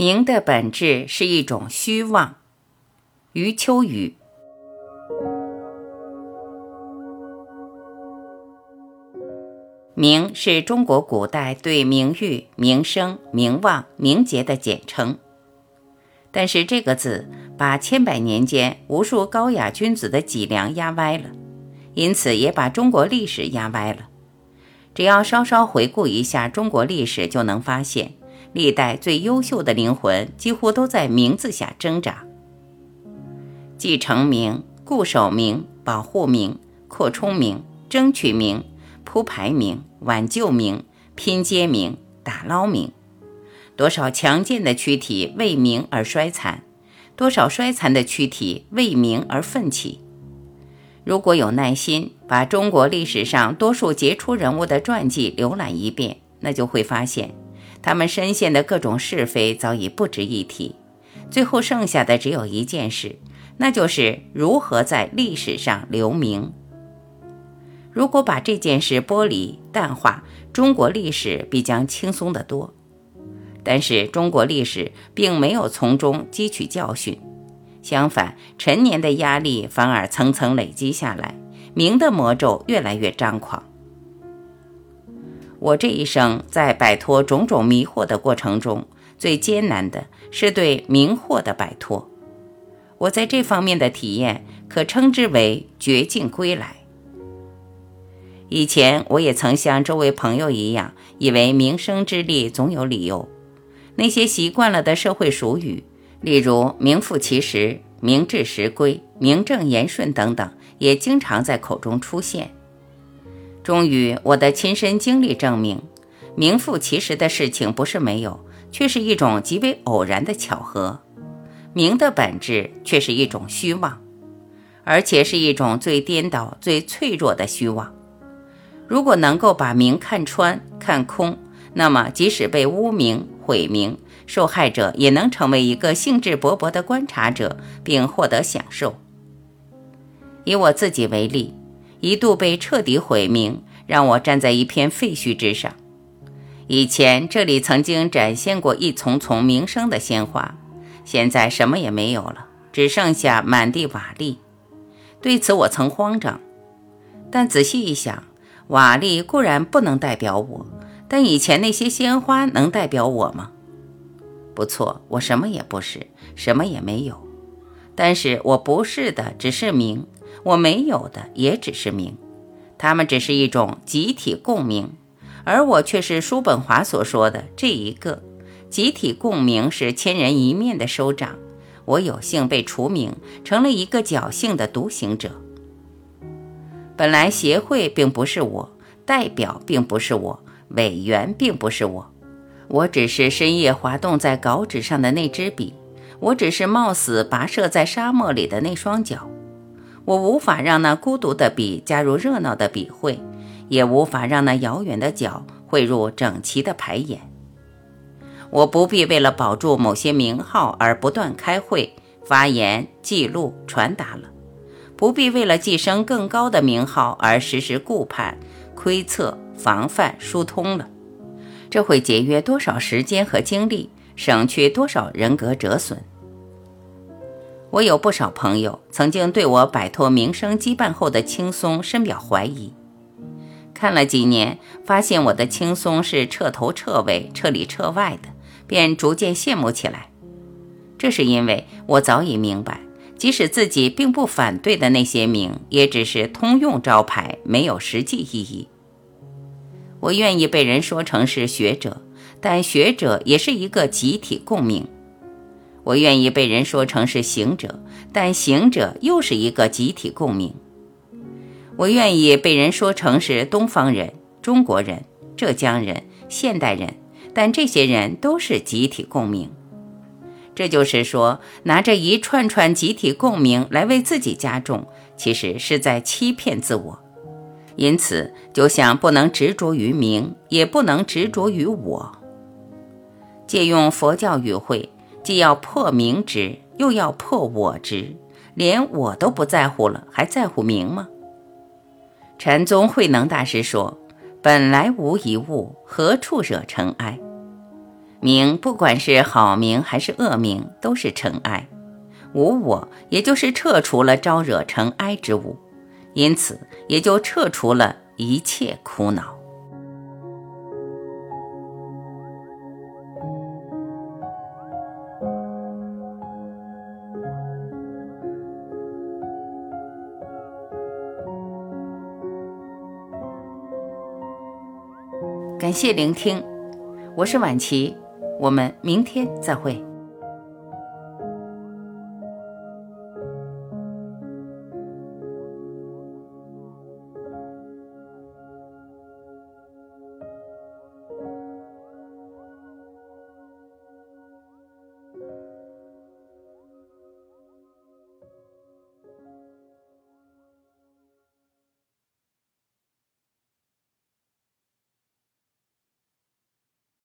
名的本质是一种虚妄。余秋雨。名是中国古代对名誉、名声、名望、名节的简称，但是这个字把千百年间无数高雅君子的脊梁压歪了，因此也把中国历史压歪了。只要稍稍回顾一下中国历史，就能发现历代最优秀的灵魂几乎都在名字下挣扎。继承名、固守名、保护名、扩充名、争取名、铺排名、挽救名、拼接名、打捞名，多少强健的躯体为名而衰残，多少衰残的躯体为名而奋起。如果有耐心，把中国历史上多数杰出人物的传记浏览一遍，那就会发现，他们深陷的各种是非早已不值一提，最后剩下的只有一件事，那就是如何在历史上留名。如果把这件事剥离淡化，中国历史必将轻松得多。但是中国历史并没有从中汲取教训，相反，陈年的压力反而层层累积下来，名的魔咒越来越张狂。我这一生在摆脱种种迷惑的过程中，最艰难的是对名惑的摆脱。我在这方面的体验可称之为绝境归来。以前我也曾像周围朋友一样，以为名声之利总有理由。那些习惯了的社会俗语，例如名副其实、名至实归、名正言顺等等，也经常在口中出现。终于，我的亲身经历证明，名副其实的事情不是没有，却是一种极为偶然的巧合。名的本质却是一种虚妄，而且是一种最颠倒、最脆弱的虚妄。如果能够把名看穿、看空，那么即使被污名、毁名，受害者也能成为一个兴致勃勃的观察者，并获得享受。以我自己为例，一度被彻底毁名，让我站在一片废墟之上。以前这里曾经展现过一丛丛名声的鲜花，现在什么也没有了，只剩下满地瓦砾。对此我曾慌张，但仔细一想，瓦砾固然不能代表我，但以前那些鲜花能代表我吗？不错，我什么也不是，什么也没有。但是我不是的只是名，我没有的也只是名，它们只是一种集体共鸣，而我却是叔本华所说的这一个。集体共鸣是千人一面的收掌，我有幸被除名，成了一个侥幸的独行者。本来协会并不是我，代表并不是我，委员并不是我，我只是深夜滑动在稿纸上的那支笔，我只是冒死跋涉在沙漠里的那双脚。我无法让那孤独的笔加入热闹的笔会，也无法让那遥远的脚汇入整齐的排演。我不必为了保住某些名号而不断开会、发言、记录、传达了，不必为了跻身更高的名号而时时顾盼、窥测、防范、疏通了。这会节约多少时间和精力，省去多少人格折损。我有不少朋友曾经对我摆脱名声羁绊后的轻松深表怀疑。看了几年，发现我的轻松是彻头彻尾、彻里彻外的，便逐渐羡慕起来。这是因为我早已明白，即使自己并不反对的那些名，也只是通用招牌，没有实际意义。我愿意被人说成是学者，但学者也是一个集体共鸣。我愿意被人说成是行者，但行者又是一个集体共鸣。我愿意被人说成是东方人、中国人、浙江人、现代人，但这些人都是集体共鸣。这就是说，拿着一串串集体共鸣来为自己加重，其实是在欺骗自我。因此，就像不能执着于名，也不能执着于我。借用佛教语汇，既要破名执，又要破我执，连我都不在乎了，还在乎名吗？禅宗慧能大师说：“本来无一物，何处惹尘埃。”名不管是好名还是恶名，都是尘埃。无我，也就是撤除了招惹尘埃之物，因此也就撤除了一切苦恼。感谢聆听，我是婉琪，我们明天再会。